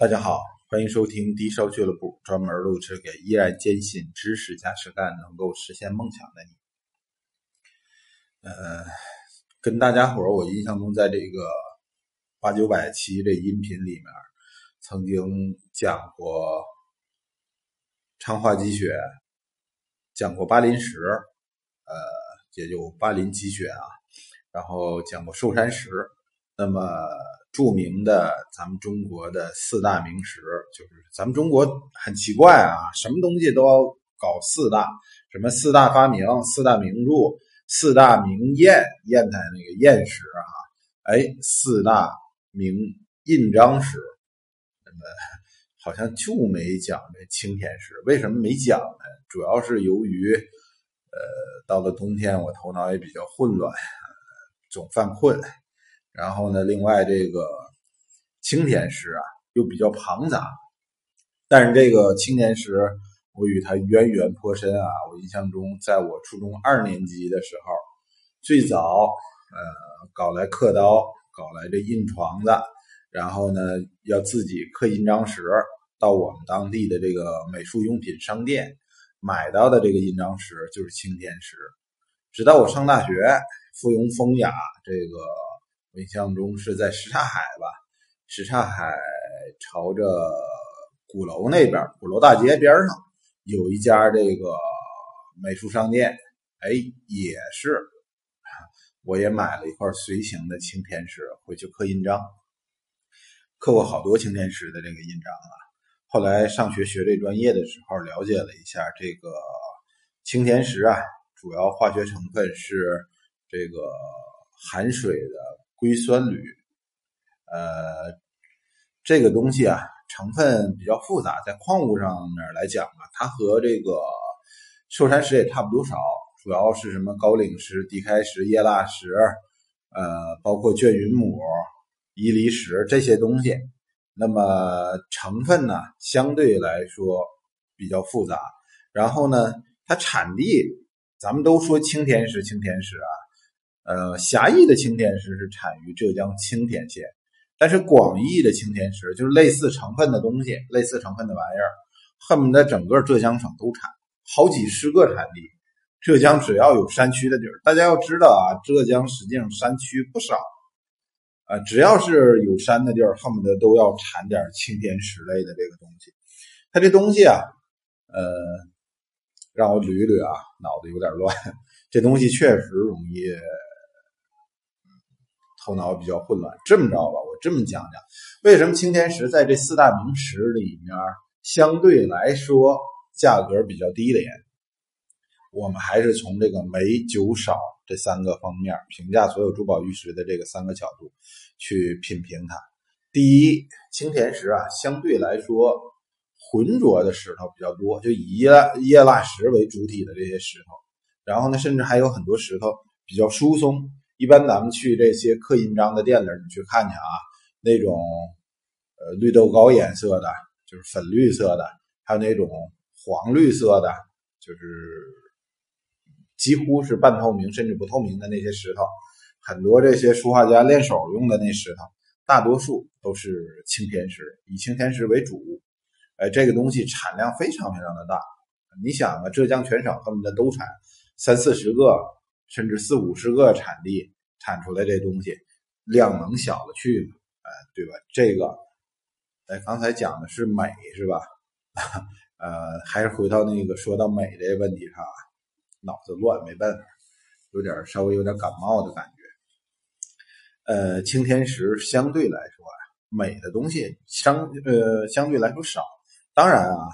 大家好，欢迎收听低烧俱乐部，专门录制给依然坚信知识加实干能够实现梦想的你。跟大家伙，我印象中在这个800-900期这音频里面曾经讲过昌化积雪，讲过巴林石，也就巴林积雪啊，然后讲过寿山石。那么著名的咱们中国的四大名石，就是咱们中国很奇怪啊，什么东西都要搞四大，什么四大发明、四大名著、四大名砚，砚台那个砚石啊，四大名印章石，那么好像就没讲这青田石，为什么没讲呢？主要是由于到了冬天我头脑也比较混乱，总犯困。然后呢，另外这个青田石啊又比较庞杂，但是这个青田石我与它渊源颇深啊。我印象中在我初中2年级的时候，最早搞来刻刀，搞来这印床子，然后呢要自己刻印章石，到我们当地的这个美术用品商店买到的这个印章石就是青田石。直到我上大学附庸风雅，这个我印象中是在什刹海吧，什刹海朝着鼓楼那边，鼓楼大街边上有一家这个美术商店，也是我也买了一块随行的青田石回去刻印章，刻过好多青田石的这个印章啊。后来上学学这专业的时候了解了一下，这个青田石啊主要化学成分是这个含水的硅酸铝，这个东西啊成分比较复杂，在矿物上面来讲啊，它和这个寿山石也差不多少，主要是什么高岭石、地开石、叶蜡石，包括卷云母、移离石这些东西。那么成分呢相对来说比较复杂，然后呢它产地，咱们都说青田石，青田石啊，狭义的青田石是产于浙江青田县，但是广义的青田石就是类似成分的东西，类似成分的玩意儿，恨不得整个浙江省都产，好几十个产地。浙江只要有山区的地儿，大家要知道啊，浙江实际上山区不少，只要是有山的地儿，恨不得都要产点青田石类的这个东西。它这东西啊，让我捋一捋啊，脑子有点乱，这东西确实容易头脑比较混乱。这么着吧，我这么讲讲为什么青田石在这四大名石里面相对来说价格比较低廉。我们还是从这个美久少这三个方面评价所有珠宝玉石的这个三个角度去品评它。第一，青田石啊相对来说浑浊的石头比较多，就以叶蜡石为主体的这些石头，然后呢甚至还有很多石头比较疏松。一般咱们去这些刻印章的店里，你去看去啊，那种绿豆糕颜色的，就是粉绿色的，还有那种黄绿色的，就是几乎是半透明甚至不透明的那些石头，很多这些书画家练手用的那石头，大多数都是青田石，以青田石为主。这个东西产量非常非常的大，你想啊，浙江全省恨不得都产，30-40个甚至40-50个产地产出来这东西，量能小的去吗？对吧？这个，刚才讲的是美是吧？还是回到那个说到美这问题上，脑子乱没办法，有点稍微有点感冒的感觉。青田石相对来说啊，美的东西相对来说少。当然啊，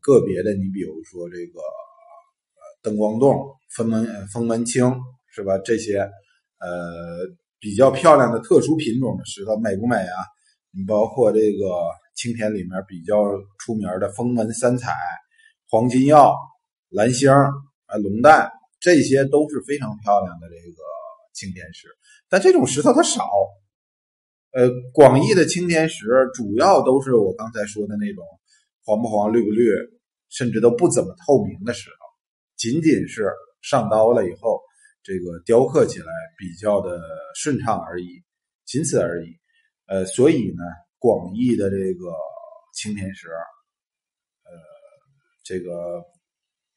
个别的你比如说这个灯光洞、风门青是吧？这些比较漂亮的特殊品种的石头美不美啊？你包括这个青田里面比较出名的风门三彩、黄金药、蓝星、龙蛋，这些都是非常漂亮的这个青田石。但这种石头它少。广义的青田石主要都是我刚才说的那种黄不黄、绿不绿，甚至都不怎么透明的石头，仅仅是上刀了以后这个雕刻起来比较的顺畅而已，仅此而已。所以呢，广义的这个青田石，这个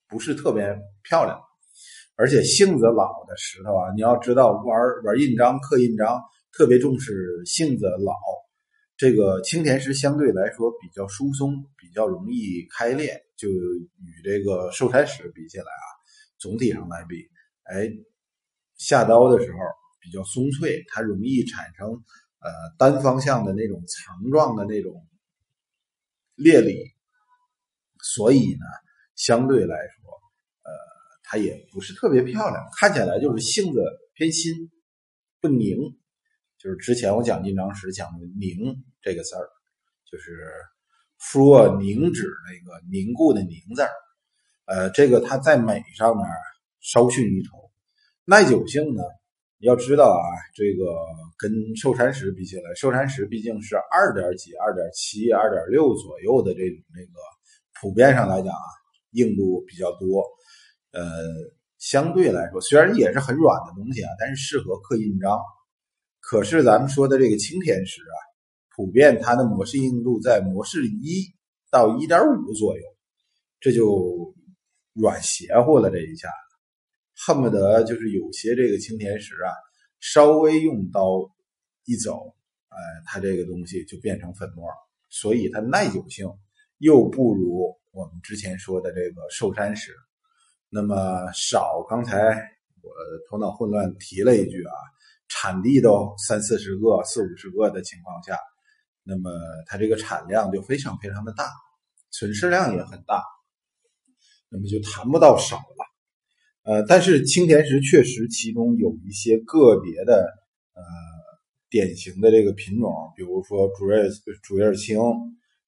不是特别漂亮，而且性子老的石头啊，你要知道玩印章、刻印章，特别重视性子老。这个青田石相对来说比较疏松，比较容易开裂，就与这个寿山石比起来啊，总体上来比，哎，下刀的时候比较松脆，它容易产生单方向的那种层状的那种裂理，所以呢，相对来说，它也不是特别漂亮，看起来就是性子偏新，不凝。就是之前我讲印章时讲的“凝”这个字儿，就是说凝脂那个凝固的“凝”字儿，这个它在美上面稍逊一筹，耐久性呢？要知道啊，这个跟寿山石比起来，寿山石毕竟是2.几、2.7、2.6左右的这个，普遍上来讲啊，硬度比较多。相对来说，虽然也是很软的东西啊，但是适合刻印章。可是咱们说的这个青田石啊，普遍它的模式硬度在模式1到1.5左右，这就软邪乎了这一下。恨不得就是有些这个青田石啊，稍微用刀一走，它这个东西就变成粉末，所以它耐久性又不如我们之前说的这个寿山石。那么少，刚才我头脑混乱提了一句啊，产地都30-40个、40-50个的情况下，那么它这个产量就非常非常的大，存世量也很大，那么就谈不到少了。但是青田石确实其中有一些个别的典型的这个品种，比如说竹叶青、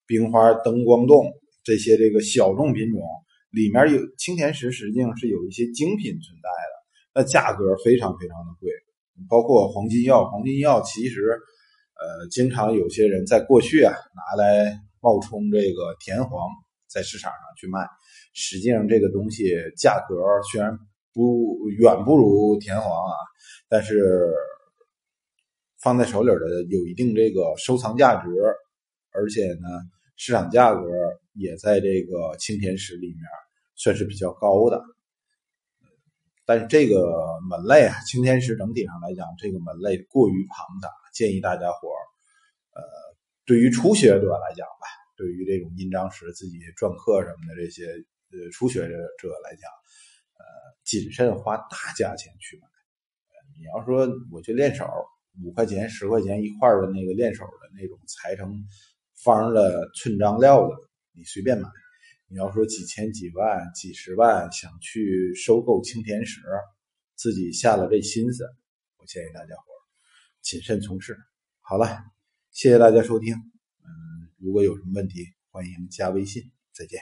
冰花、灯光洞这些这个小众品种里面有青田石，实际上是有一些精品存在的，那价格非常非常的贵，包括黄金药。黄金药其实经常有些人在过去啊拿来冒充这个田黄在市场上去卖，实际上这个东西价格虽然远不如田黄啊，但是放在手里的有一定这个收藏价值，而且呢市场价格也在这个青田石里面算是比较高的。但是这个门类啊，青田石整体上来讲这个门类过于庞杂，建议大家伙对于初学者来讲吧，对于这种印章石自己篆刻什么的这些初学者来讲，谨慎花大价钱去买。你要说我去练手，5块钱、10块钱一块的那个练手的那种裁成方的寸章料的，你随便买。你要说几千、几万、几十万想去收购青田石，自己下了这心思，我建议大家伙谨慎从事。好了，谢谢大家收听。如果有什么问题，欢迎加微信，再见。